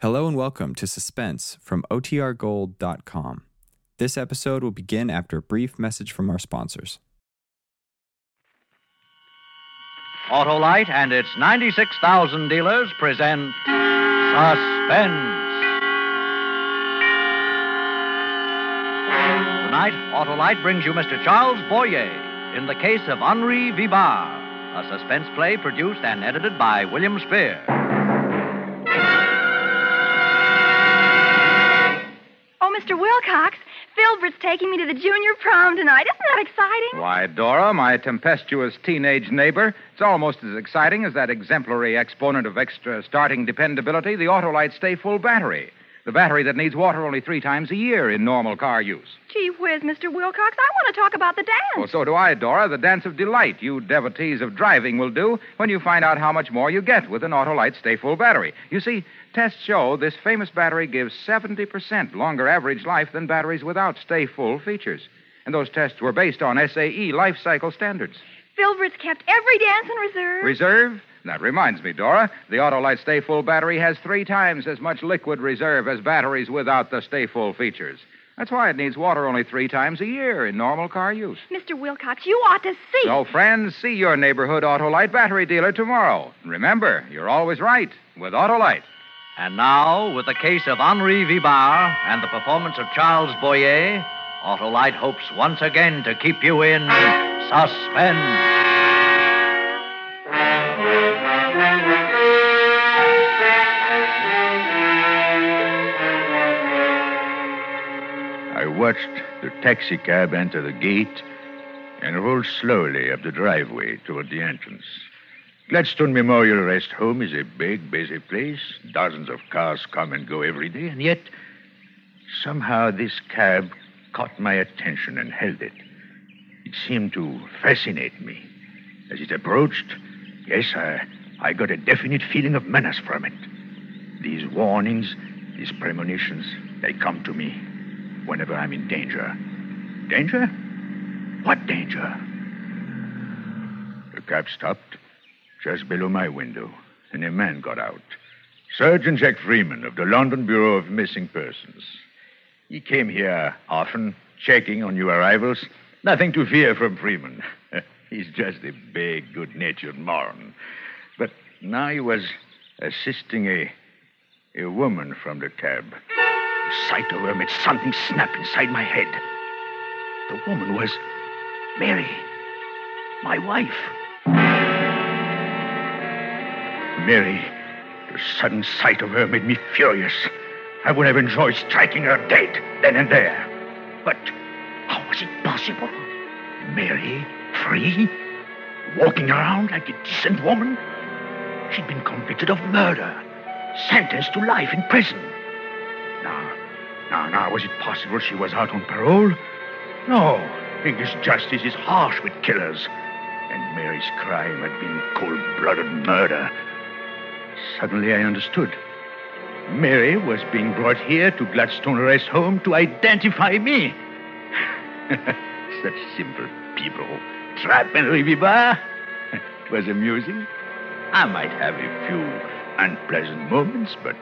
Hello and welcome to Suspense from otrgold.com. This episode will begin after a brief message from our sponsors. Autolite and its 96,000 dealers present Suspense. Tonight, Autolite brings you Mr. Charles Boyer in the case of Henri Vibard, a suspense play produced and edited by William Spear. Mr. Wilcox, Filbert's taking me to the junior prom tonight. Isn't that exciting? Why, Dora, my tempestuous teenage neighbor, it's almost as exciting as that exemplary exponent of extra starting dependability, the Autolite Stay Full battery. The battery that needs water only 3 times a year in normal car use. Gee whiz, Mr. Wilcox, I want to talk about the dance. Well, so do I, Dora. The dance of delight you devotees of driving will do when you find out how much more you get with an Autolite Stay Full battery. You see, tests show this famous battery gives 70% longer average life than batteries without Stay Full features. And those tests were based on SAE life cycle standards. Filbert's kept every dance in reserve. Reserve? That reminds me, Dora, the Autolite Stay Full battery has 3 times as much liquid reserve as batteries without the Stay Full features. That's why it needs water only 3 times a year in normal car use. Mr. Wilcox, you ought to see. So, friends, see your neighborhood Autolite battery dealer tomorrow. And remember, you're always right with Autolite. And now, with the case of Henri Vibard and the performance of Charles Boyer, Autolite hopes once again to keep you in suspense. I watched the taxicab enter the gate and roll slowly up the driveway toward the entrance. Gladstone Memorial Rest Home is a big, busy place. Dozens of cars come and go every day, and yet somehow this cab caught my attention and held it. It seemed to fascinate me. As it approached, yes, I got a definite feeling of menace from it. These warnings, these premonitions, they come to me whenever I'm in danger. Danger? What danger? The cab stopped just below my window, and a man got out. Sergeant Jack Freeman of the London Bureau of Missing Persons. He came here often, checking on new arrivals. Nothing to fear from Freeman. He's just a big, good-natured moron. But now he was assisting a woman from the cab. The sight of her made something snap inside my head. The woman was Mary, my wife. Mary, the sudden sight of her made me furious. I would have enjoyed striking her dead then and there. But how was it possible? Mary, free, walking around like a decent woman? She'd been convicted of murder, sentenced to life in prison. Now, was it possible she was out on parole? No, English justice is harsh with killers. And Mary's crime had been cold-blooded murder. Suddenly I understood. Mary was being brought here to Gladstone Rest Home to identify me. Such simple people. Trap and Rivibar. It was amusing. I might have a few unpleasant moments, but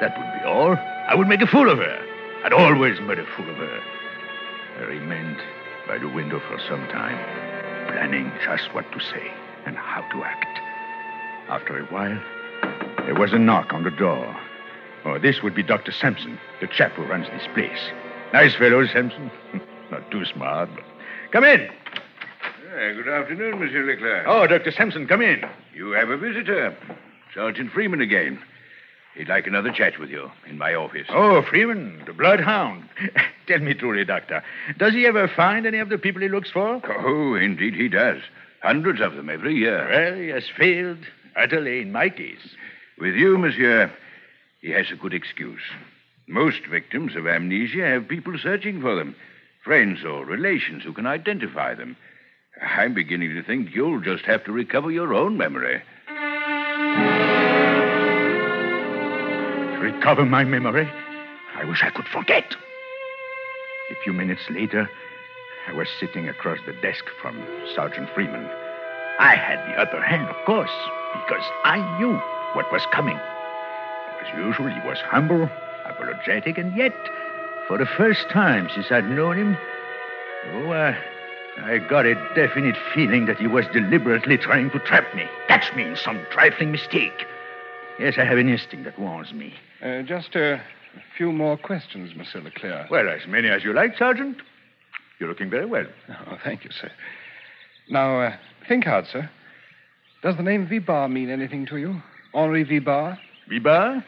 that would be all. I would make a fool of her. I'd always made a fool of her. I remained by the window for some time, planning just what to say and how to act. After a while, there was a knock on the door. Oh, this would be Dr. Sampson, the chap who runs this place. Nice fellow, Sampson. Not too smart, but... Come in. Good afternoon, Monsieur Leclerc. Oh, Dr. Sampson, come in. You have a visitor. Sergeant Freeman again. He'd like another chat with you in my office. Oh, Freeman, the bloodhound. Tell me truly, Doctor, does he ever find any of the people he looks for? Oh, indeed he does. Hundreds of them every year. Well, he has failed utterly in my case. With you, monsieur, he has a good excuse. Most victims of amnesia have people searching for them, friends or relations who can identify them. I'm beginning to think you'll just have to recover your own memory. Recover my memory? I wish I could forget. A few minutes later, I was sitting across the desk from Sergeant Freeman. I had the upper hand, of course, because I knew what was coming. As usual, he was humble, apologetic, and yet, for the first time since I'd known him, I got a definite feeling that he was deliberately trying to trap me, catch me in some trifling mistake. Yes, I have an instinct that warns me. Just a few more questions, Monsieur Leclerc. Well, as many as you like, Sergeant. You're looking very well. Oh, thank you, sir. Now, think hard, sir. Does the name Vibard mean anything to you? Henri Vibard? Vibard?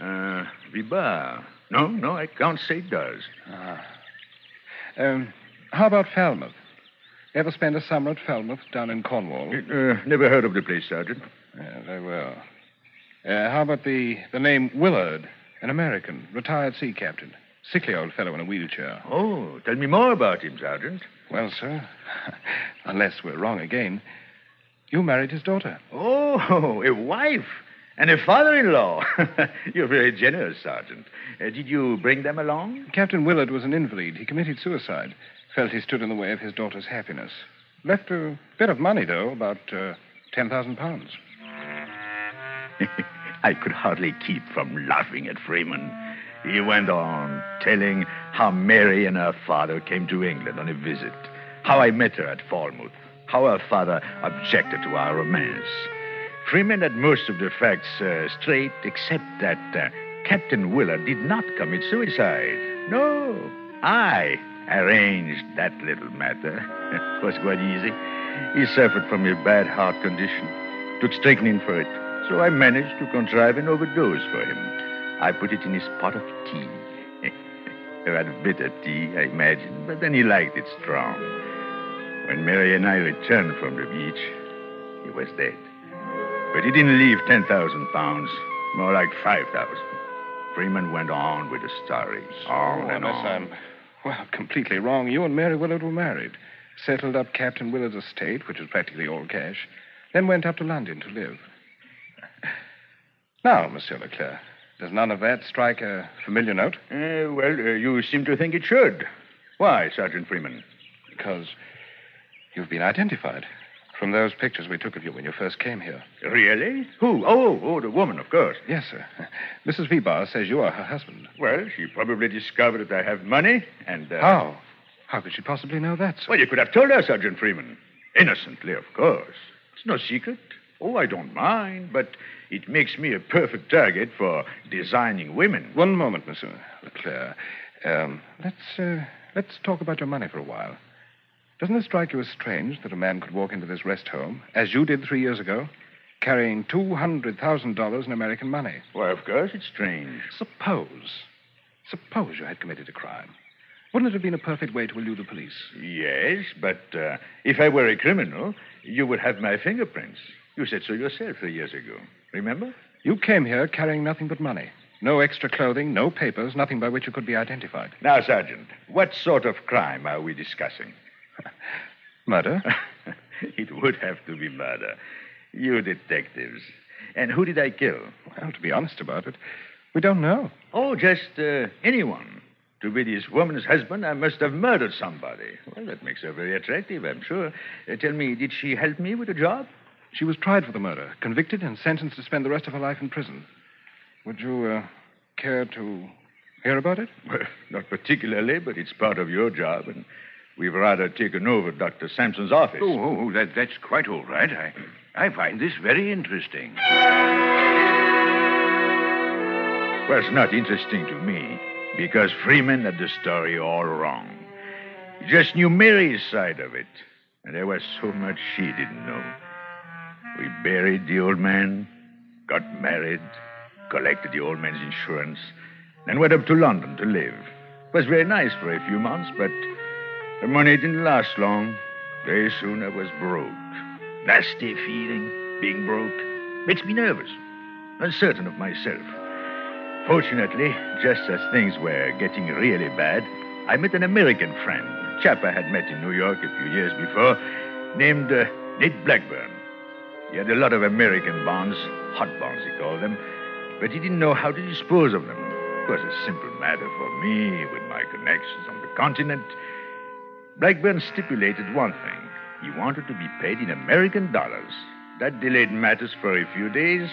Vibard. No, I can't say it does. Ah. How about Falmouth? Ever spend a summer at Falmouth down in Cornwall? Never heard of the place, Sergeant. Very well. How about the name Willard? An American, retired sea captain. Sickly old fellow in a wheelchair. Oh, tell me more about him, Sergeant. Well, sir, unless we're wrong again, you married his daughter. Oh, a wife and a father-in-law. You're very generous, Sergeant. Did you bring them along? Captain Willard was an invalid. He committed suicide. Felt he stood in the way of his daughter's happiness. Left a bit of money, though, about £10,000. I could hardly keep from laughing at Freeman. He went on telling how Mary and her father came to England on a visit, how I met her at Falmouth, how her father objected to our romance. Freeman had most of the facts straight, except that Captain Willard did not commit suicide. No, I arranged that little matter. It was quite easy. He suffered from a bad heart condition, took strychnine for it. So I managed to contrive an overdose for him. I put it in his pot of tea. He had a bit of tea, I imagine, but then he liked it strong. When Mary and I returned from the beach, he was dead. But he didn't leave £10,000, more like 5,000. Freeman went on with the story, on and on. I'm completely wrong. You and Mary Willard were married. Settled up Captain Willard's estate, which was practically all cash, then went up to London to live. Now, Monsieur Leclerc, does none of that strike a familiar note? You seem to think it should. Why, Sergeant Freeman? Because you've been identified from those pictures we took of you when you first came here. Really? Who? Oh, the woman, of course. Yes, sir. Mrs. Vibard says you are her husband. Well, she probably discovered that I have money and... How? How could she possibly know that, sir? Well, you could have told her, Sergeant Freeman. Innocently, of course. It's no secret. Oh, I don't mind, but it makes me a perfect target for designing women. One moment, Monsieur Leclerc. Let's talk about your money for a while. Doesn't it strike you as strange that a man could walk into this rest home, as you did 3 years ago, carrying $200,000 in American money? Why, of course it's strange. Suppose you had committed a crime. Wouldn't it have been a perfect way to elude the police? Yes, but if I were a criminal, you would have my fingerprints. You said so yourself 3 years ago. Remember? You came here carrying nothing but money. No extra clothing, no papers, nothing by which you could be identified. Now, Sergeant, what sort of crime are we discussing? Murder? It would have to be murder. You detectives. And who did I kill? Well, to be honest about it, we don't know. Oh, just anyone. To be this woman's husband, I must have murdered somebody. Well, that makes her very attractive, I'm sure. Tell me, did she help me with the job? She was tried for the murder, convicted and sentenced to spend the rest of her life in prison. Would you care to hear about it? Well, not particularly, but it's part of your job, and we've rather taken over Dr. Sampson's office. Oh, that's quite all right. I find this very interesting. Well, it's not interesting to me, because Freeman had the story all wrong. He just knew Mary's side of it, and there was so much she didn't know. We buried the old man, got married, collected the old man's insurance, and went up to London to live. It was very nice for a few months, but the money didn't last long. Very soon I was broke. Nasty feeling, being broke. Makes me nervous, uncertain of myself. Fortunately, just as things were getting really bad, I met an American friend, a chap I had met in New York a few years before, named Nate Blackburn. He had a lot of American bonds, hot bonds he called them, but he didn't know how to dispose of them. It was a simple matter for me, with my connections on the continent. Blackburn stipulated one thing. He wanted to be paid in American dollars. That delayed matters for a few days,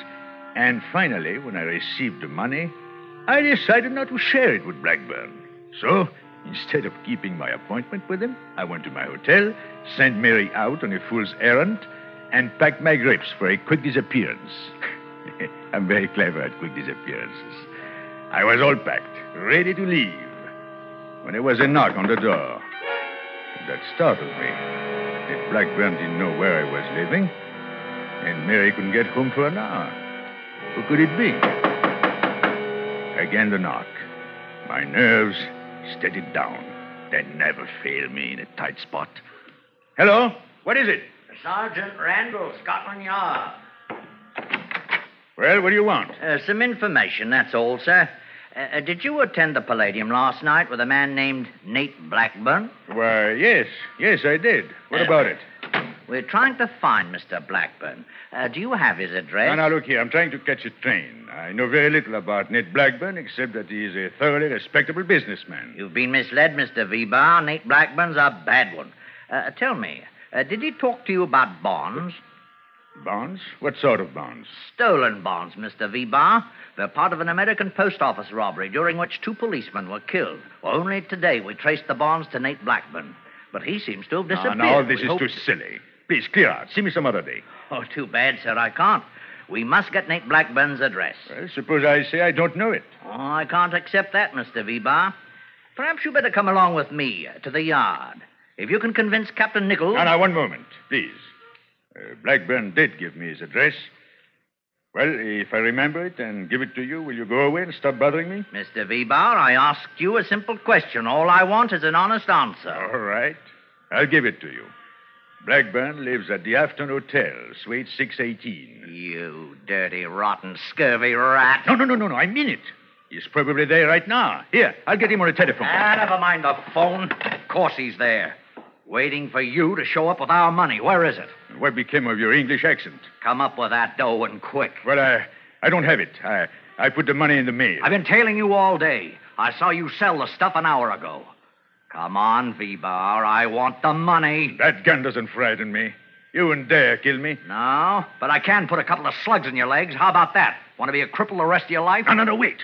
And finally, when I received the money, I decided not to share it with Blackburn. So, instead of keeping my appointment with him, I went to my hotel, sent Mary out on a fool's errand, and packed my grips for a quick disappearance. I'm very clever at quick disappearances. I was all packed, ready to leave, when there was a knock on the door. That startled me. If Blackburn didn't know where I was living, and Mary couldn't get home for an hour, who could it be? Again the knock. My nerves steadied down. They never fail me in a tight spot. Hello? What is it? Sergeant Randall, Scotland Yard. Well, what do you want? Some information, that's all, sir. Did you attend the Palladium last night with a man named Nate Blackburn? Why, yes, I did. What about it? We're trying to find Mr. Blackburn. Do you have his address? Now, look here. I'm trying to catch a train. I know very little about Nate Blackburn, except that he is a thoroughly respectable businessman. You've been misled, Mr. Vibard. Nate Blackburn's a bad one. Tell me, did he talk to you about bonds? Bonds? What sort of bonds? Stolen bonds, Mr. Vibard. They're part of an American post office robbery during which two policemen were killed. Well, only today we traced the bonds to Nate Blackburn. But he seems to have disappeared. No, this is too silly. Please, clear out. See me some other day. Oh, too bad, sir. I can't. We must get Nate Blackburn's address. Well, suppose I say I don't know it. Oh, I can't accept that, Mr. Vibard. Perhaps you better come along with me to the yard. If you can convince Captain Nichols... Now, one moment, please. Blackburn did give me his address. Well, if I remember it and give it to you, will you go away and stop bothering me? Mr. Vibard, I asked you a simple question. All I want is an honest answer. All right. I'll give it to you. Blackburn lives at the Afton Hotel, Suite 618. You dirty, rotten, scurvy rat. No. I mean it. He's probably there right now. Here, I'll get him on the telephone. Ah, never mind the phone. Of course he's there. Waiting for you to show up with our money. Where is it? What became of your English accent? Come up with that dough and quick. Well, I don't have it. I put the money in the mail. I've been tailing you all day. I saw you sell the stuff an hour ago. Come on, Vibard. I want the money. That gun doesn't frighten me. You wouldn't dare kill me. No, but I can put a couple of slugs in your legs. How about that? Want to be a cripple the rest of your life? No, wait.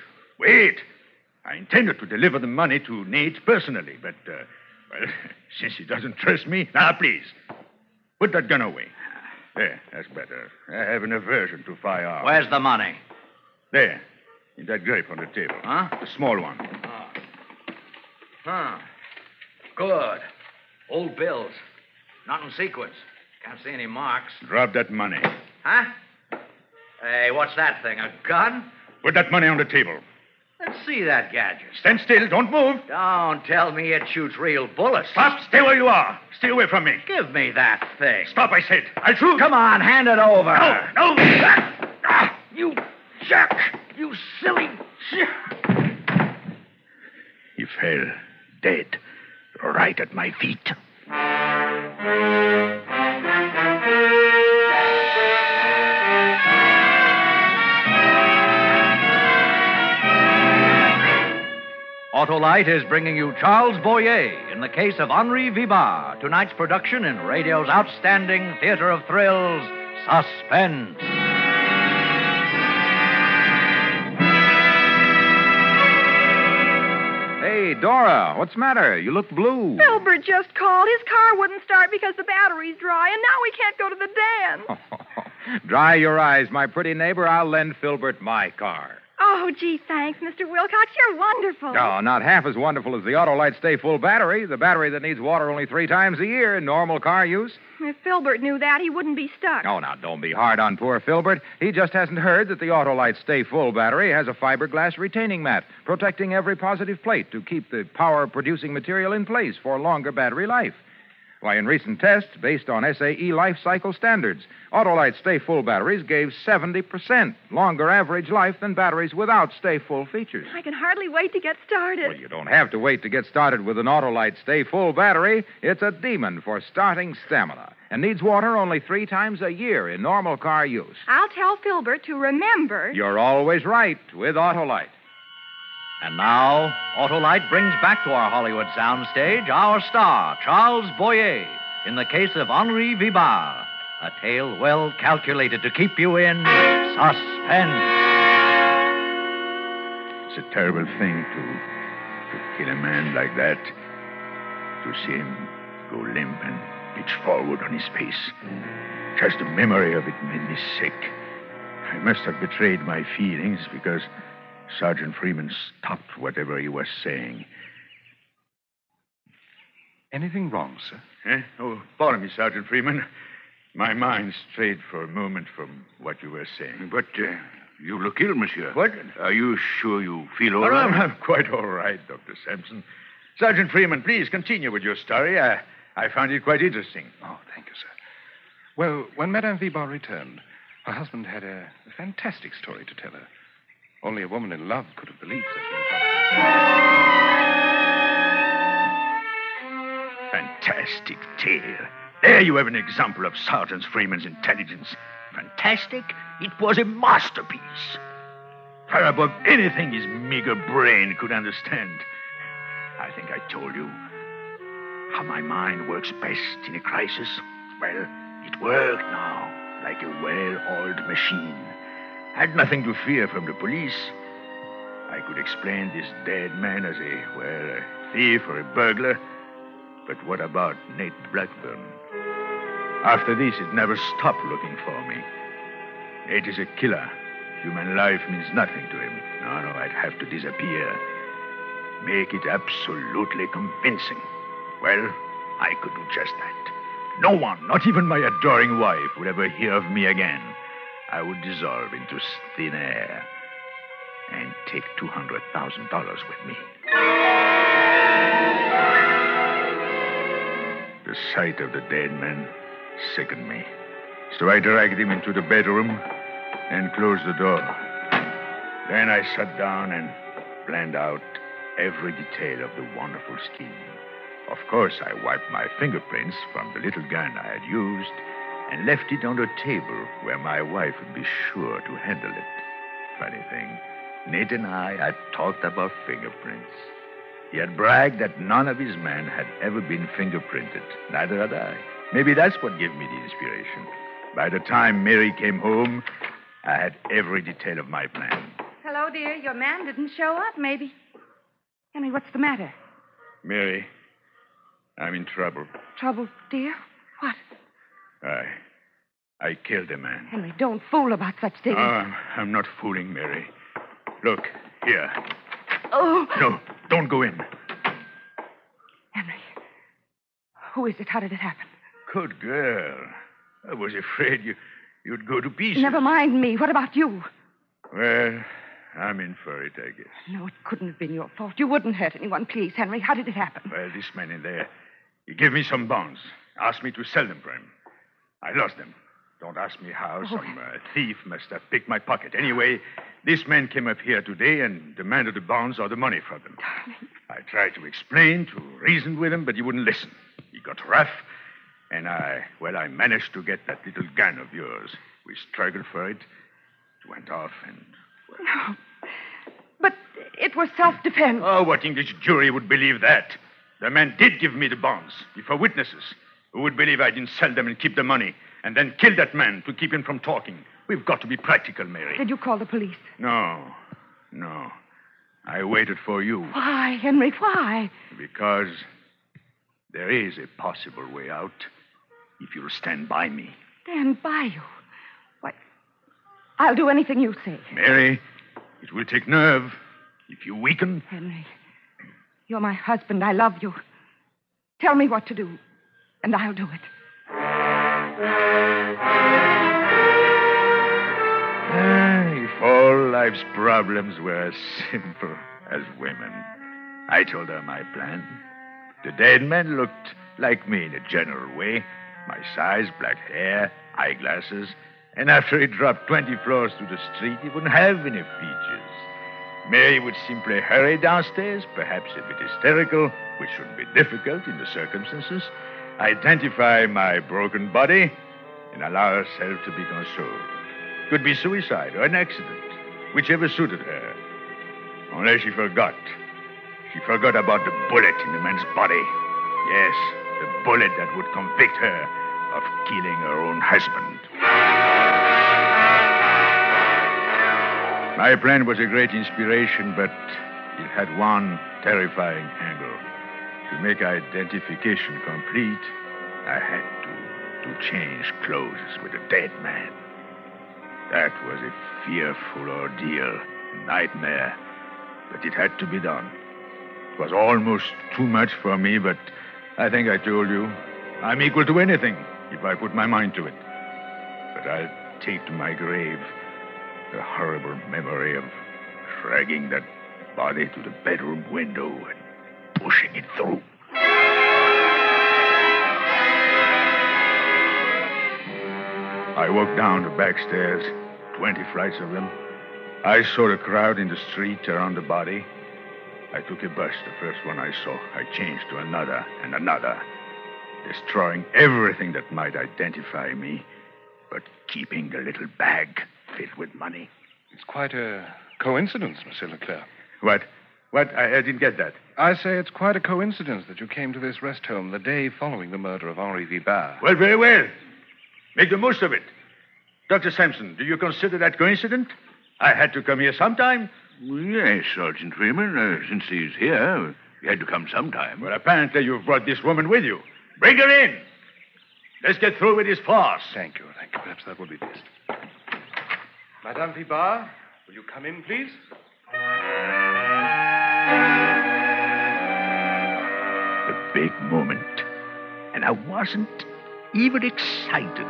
I intended to deliver the money to Nate personally, but... Well, since he doesn't trust me... Now, please, put that gun away. There, that's better. I have an aversion to firearms. Where's the money? There, in that grape on the table. Huh? The small one. Good. Old bills. Not in sequence. Can't see any marks. Drop that money. Huh? Hey, what's that thing, a gun? Put that money on the table. Let's see that gadget. Stand still. Don't move. Don't tell me it shoots real bullets. Stop. Stay where you are. Stay away from me. Give me that thing. Stop, I said. I'll shoot. Come on. Hand it over. No. Ah, you jerk. You silly jerk. He fell dead right at my feet. Autolite is bringing you Charles Boyer in the case of Henri Vibard, tonight's production in radio's outstanding theater of thrills, Suspense. Hey, Dora, what's the matter? You look blue. Filbert just called. His car wouldn't start because the battery's dry, and now we can't go to the dance. Dry your eyes, my pretty neighbor. I'll lend Filbert my car. Oh, gee, thanks, Mr. Wilcox. You're wonderful. No, not half as wonderful as the Autolite Stay Full battery, the battery that needs water only 3 times a year in normal car use. If Filbert knew that, he wouldn't be stuck. Oh, now, don't be hard on poor Filbert. He just hasn't heard that the Autolite Stay Full battery has a fiberglass retaining mat protecting every positive plate to keep the power-producing material in place for longer battery life. Why, in recent tests, based on SAE life cycle standards, Autolite Stay Full batteries gave 70% longer average life than batteries without Stay Full features. I can hardly wait to get started. Well, you don't have to wait to get started with an Autolite Stay Full battery. It's a demon for starting stamina and needs water only 3 times a year in normal car use. I'll tell Filbert to remember... You're always right with Autolite. And now, Autolite brings back to our Hollywood soundstage our star, Charles Boyer, in the case of Henri Vibard, a tale well calculated to keep you in Suspense. It's a terrible thing to kill a man like that. To see him go limp and pitch forward on his face. Just the memory of it made me sick. I must have betrayed my feelings because Sergeant Freeman stopped whatever he was saying. Anything wrong, sir? Eh? Oh, pardon me, Sergeant Freeman. My mind strayed for a moment from what you were saying. But you look ill, monsieur. What? Are you sure you feel all right? I'm quite all right, Dr. Sampson. Sergeant Freeman, please continue with your story. I found it quite interesting. Oh, thank you, sir. Well, when Madame Vibard returned, her husband had a fantastic story to tell her. Only a woman in love could have believed such an impossible. Fantastic tale. There you have an example of Sergeant Freeman's intelligence. Fantastic? It was a masterpiece. Far above anything his meager brain could understand. I think I told you how my mind works best in a crisis. Well, it worked now, like a well-oiled machine. I had nothing to fear from the police. I could explain this dead man as a thief or a burglar. But what about Nate Blackburn? After this, it never stopped looking for me. Nate is a killer. Human life means nothing to him. No, I'd have to disappear. Make it absolutely convincing. Well, I could do just that. No one, not even my adoring wife, would ever hear of me again. I would dissolve into thin air and take $200,000 with me. The sight of the dead man sickened me. So I dragged him into the bedroom and closed the door. Then I sat down and planned out every detail of the wonderful scheme. Of course, I wiped my fingerprints from the little gun I had used and left it on the table where my wife would be sure to handle it. Funny thing, Nate and I had talked about fingerprints. He had bragged that none of his men had ever been fingerprinted. Neither had I. Maybe that's what gave me the inspiration. By the time Mary came home, I had every detail of my plan. Hello, dear. Your man didn't show up, maybe. Henry, what's the matter? Mary, I'm in trouble. Trouble, dear? What? I killed a man. Henry, don't fool about such things. Oh, I'm not fooling, Mary. Look, here. Oh. No, don't go in. Henry, who is it? How did it happen? Good girl. I was afraid you'd go to pieces. Never mind me. What about you? Well, I'm in for it, I guess. No, it couldn't have been your fault. You wouldn't hurt anyone. Please, Henry, how did it happen? Well, this man in there, he gave me some bonds. Asked me to sell them for him. I lost them. Don't ask me how. Oh. Some thief must have picked my pocket. Anyway, this man came up here today and demanded the bonds or the money from them. Darling. I tried to explain, to reason with him, but he wouldn't listen. He got rough, and I managed to get that little gun of yours. We struggled for it. It went off and... No, but it was self-defense. Oh, what English jury would believe that? The man did give me the bonds before witnesses who would believe I didn't sell them and keep the money and then kill that man to keep him from talking. We've got to be practical, Mary. Did you call the police? No. I waited for you. Why, Henry, why? Because there is a possible way out if you'll stand by me. Stand by you? I'll do anything you say. Mary, it will take nerve if you weaken. Henry, you're my husband. I love you. Tell me what to do, and I'll do it. If all life's problems were as simple as women. I told her my plan. The dead man looked like me in a general way. My size, black hair, eyeglasses... And after he dropped 20 floors to the street, he wouldn't have any features. Mary would simply hurry downstairs, perhaps a bit hysterical, which shouldn't be difficult in the circumstances, identify my broken body, and allow herself to be consoled. Could be suicide or an accident, whichever suited her. Unless she forgot. She forgot about the bullet in the man's body. Yes, the bullet that would convict her of killing her own husband. My plan was a great inspiration, but it had one terrifying angle. To make identification complete, I had to change clothes with a dead man. That was a fearful ordeal, a nightmare, but it had to be done. It was almost too much for me, but I think I told you, I'm equal to anything if I put my mind to it. But I'll take to my grave the horrible memory of dragging that body to the bedroom window and pushing it through. I walked down the back stairs, 20 flights of them. I saw the crowd in the street around the body. I took a bus, the first one I saw. I changed to another and another, destroying everything that might identify me, but keeping the little bag filled with money. It's quite a coincidence, Monsieur Leclerc. What? What? I didn't get that. I say it's quite a coincidence that you came to this rest home the day following the murder of Henri Vibard. Well, very well. Make the most of it. Dr. Sampson, do you consider that coincident? I had to come here sometime. Yes, Sergeant Freeman. Since he's here, he had to come sometime. Well, apparently you've brought this woman with you. Bring her in. Let's get through with this farce. Thank you, thank you. Perhaps that will be best. Madame Vibard, will you come in, please? The big moment. And I wasn't even excited.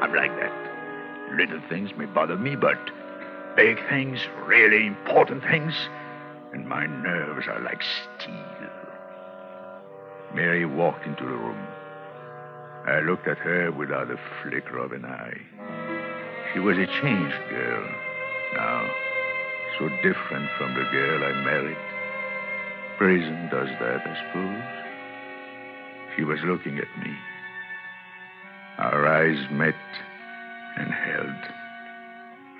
I'm like that. Little things may bother me, but big things, really important things, and my nerves are like steel. Mary walked into the room. I looked at her without a flicker of an eye. She was a changed girl now, so different from the girl I married. Prison does that, I suppose. She was looking at me. Our eyes met and held.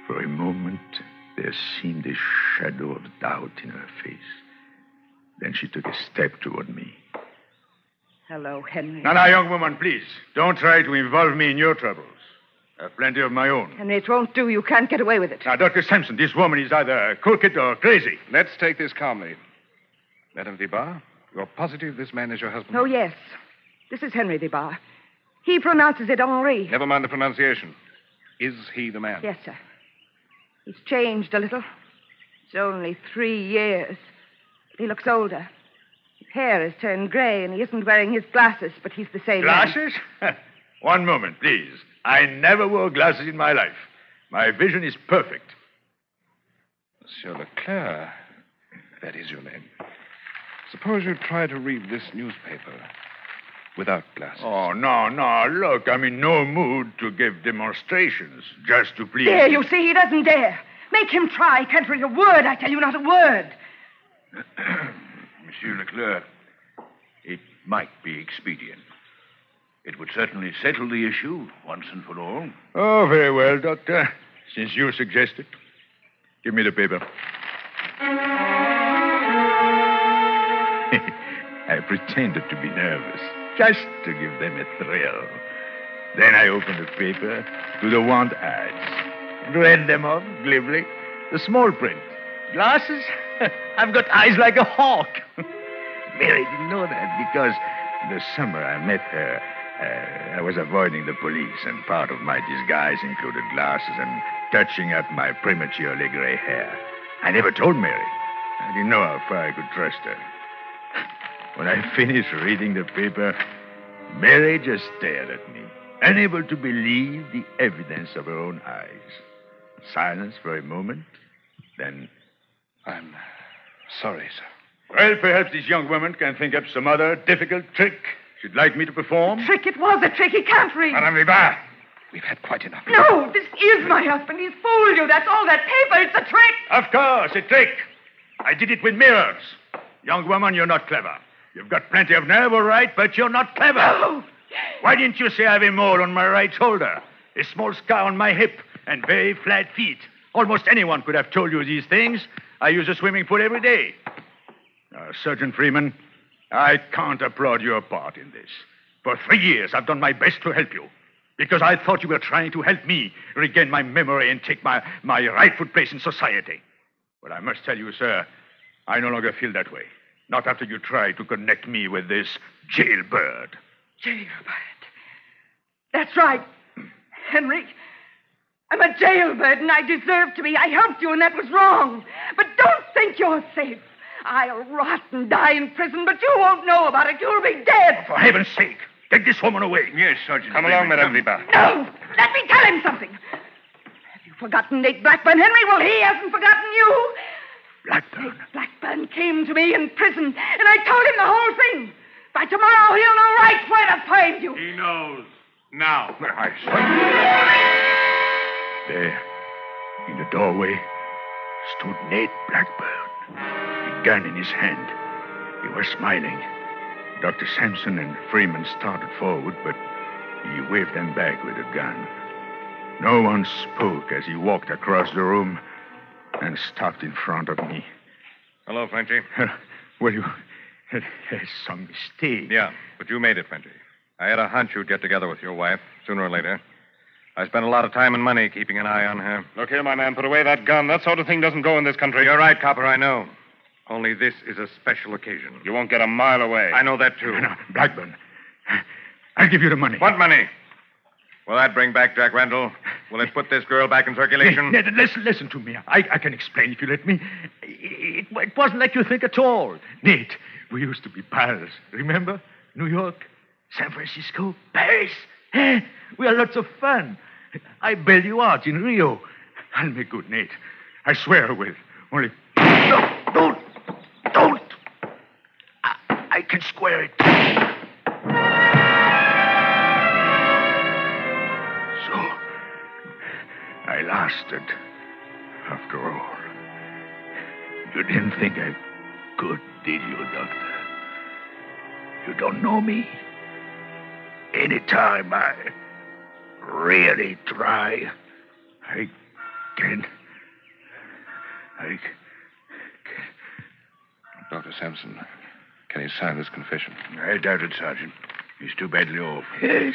For a moment, there seemed a shadow of doubt in her face. Then she took a step toward me. Hello, Henry. Now, young woman, please, don't try to involve me in your troubles. I have plenty of my own. Henry, it won't do. You can't get away with it. Now, Dr. Sampson, this woman is either crooked or crazy. Let's take this calmly. Madame Vibard, you're positive this man is your husband? Oh, yes. This is Henri Vibard. He pronounces it Henri. Never mind the pronunciation. Is he the man? Yes, sir. He's changed a little. It's only 3 years. He looks older. His hair has turned grey, and he isn't wearing his glasses, but he's the same man. Glasses? One moment, please. I never wore glasses in my life. My vision is perfect. Monsieur Leclerc, that is your name. Suppose you try to read this newspaper without glasses. Oh, no, look, I'm in no mood to give demonstrations, just to please... There, you see, he doesn't dare. Make him try. Can't read a word, I tell you, not a word. Monsieur Leclerc, it might be expedient. It would certainly settle the issue once and for all. Oh, very well, Doctor, since you suggest it. Give me the paper. I pretended to be nervous, just to give them a thrill. Then I opened the paper to the want ads and read them off glibly. The small print. Glasses? I've got eyes like a hawk. Mary didn't know that because the summer I met her, I was avoiding the police, and part of my disguise included glasses and touching up my prematurely gray hair. I never told Mary. I didn't know how far I could trust her. When I finished reading the paper, Mary just stared at me, unable to believe the evidence of her own eyes. Silence for a moment, then... I'm sorry, sir. Well, perhaps this young woman can think up some other difficult trick she'd like me to perform. A trick? It was a trick. He can't read. Madame Vibard, we've had quite enough. No, this is my husband. He's fooled you. That's all that paper. It's a trick. Of course, a trick. I did it with mirrors. Young woman, you're not clever. You've got plenty of nerve, all right, but you're not clever. No. Why didn't you say I have a mole on my right shoulder, a small scar on my hip, and very flat feet? Almost anyone could have told you these things. I use a swimming pool every day. Sergeant Freeman, I can't applaud your part in this. For 3 years, I've done my best to help you. because I thought you were trying to help me regain my memory and take my rightful place in society. But I must tell you, sir, I no longer feel that way. Not after you tried to connect me with this jailbird. Jailbird? That's right, Henry. I'm a jailbird, and I deserve to be. I helped you, and that was wrong. But don't think you're safe. I'll rot and die in prison, but you won't know about it. You'll be dead. For heaven's sake, take this woman away. Yes, Sergeant. Come along, Madame Vibard. No! Let me tell him something. Have you forgotten Nate Blackburn, Henry? Well, he hasn't forgotten you. Blackburn? Nate Blackburn came to me in prison, and I told him the whole thing. By tomorrow, he'll know right where to find you. He knows. Now. There, in the doorway, stood Nate Blackburn, a gun in his hand. He was smiling. Dr. Sampson and Freeman started forward, but he waved them back with a gun. No one spoke as he walked across the room and stopped in front of me. Hello, Frenchy. There's some mistake. Yeah, but you made it, Frenchy. I had a hunch you'd get together with your wife, sooner or later. I spent a lot of time and money keeping an eye on her. Look here, my man, put away that gun. That sort of thing doesn't go in this country. You're right, copper, I know. Only this is a special occasion. You won't get a mile away. I know that, too. No, Blackburn, I'll give you the money. What money? Will that bring back Jack Randall? Will it put this girl back in circulation? Ned, listen to me. I can explain if you let me. It wasn't like you think at all. Nate, we used to be pals, remember? New York, San Francisco, Paris. We are lots of fun. I bail you out in Rio. I'll make good, Nate. I swear I will. Only... No, don't. I can square it. So, I lasted, after all. You didn't think I could, did you, Doctor? You don't know me? Any time I really try, I can. Dr. Sampson, can he sign this confession? I doubt it, Sergeant. He's too badly off. Yes,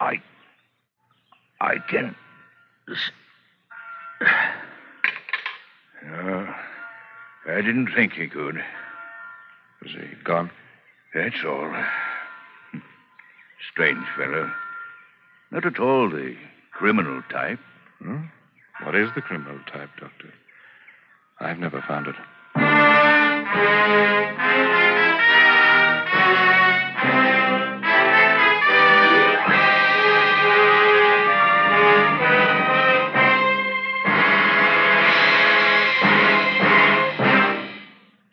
I can. No, I didn't think he could. Is he gone? That's all. Strange fellow. Not at all the criminal type. Hmm? What is the criminal type, Doctor? I've never found it.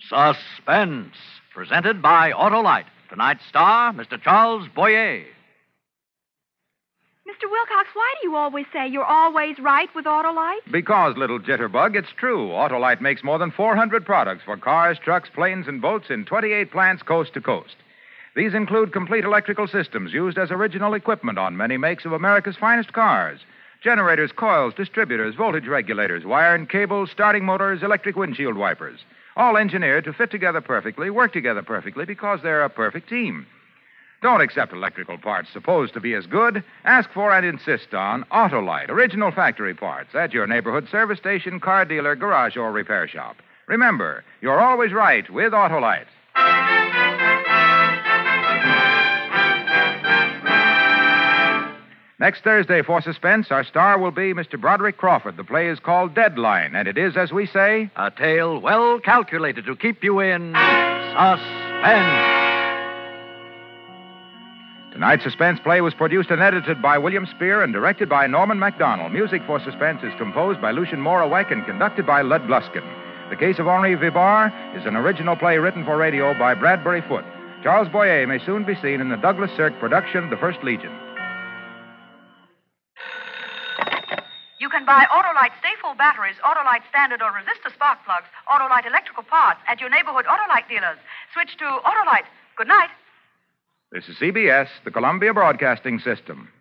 Suspense. Presented by Autolite. Tonight's star, Mr. Charles Boyer. Mr. Wilcox, why do you always say you're always right with Autolite? Because, little jitterbug, it's true. Autolite makes more than 400 products for cars, trucks, planes, and boats in 28 plants coast to coast. These include complete electrical systems used as original equipment on many makes of America's finest cars. Generators, coils, distributors, voltage regulators, wire and cable, starting motors, electric windshield wipers. All engineered to fit together perfectly, work together perfectly, because they're a perfect team. Don't accept electrical parts supposed to be as good. Ask for and insist on Autolite, original factory parts, at your neighborhood service station, car dealer, garage, or repair shop. Remember, you're always right with Autolite. Next Thursday for Suspense, our star will be Mr. Broderick Crawford. The play is called Deadline, and it is, as we say, a tale well calculated to keep you in suspense. Tonight's Suspense play was produced and edited by William Spear and directed by Norman MacDonald. Music for Suspense is composed by Lucien Moraweck and conducted by Lud Gluskin. The Case of Henri Vibard is an original play written for radio by Bradbury Foote. Charles Boyer may soon be seen in the Douglas Sirk production, The First Legion. You can buy Autolite Stay-Full batteries, Autolite standard or resistor spark plugs, Autolite electrical parts at your neighborhood Autolite dealers. Switch to Autolite. Good night. This is CBS, the Columbia Broadcasting System.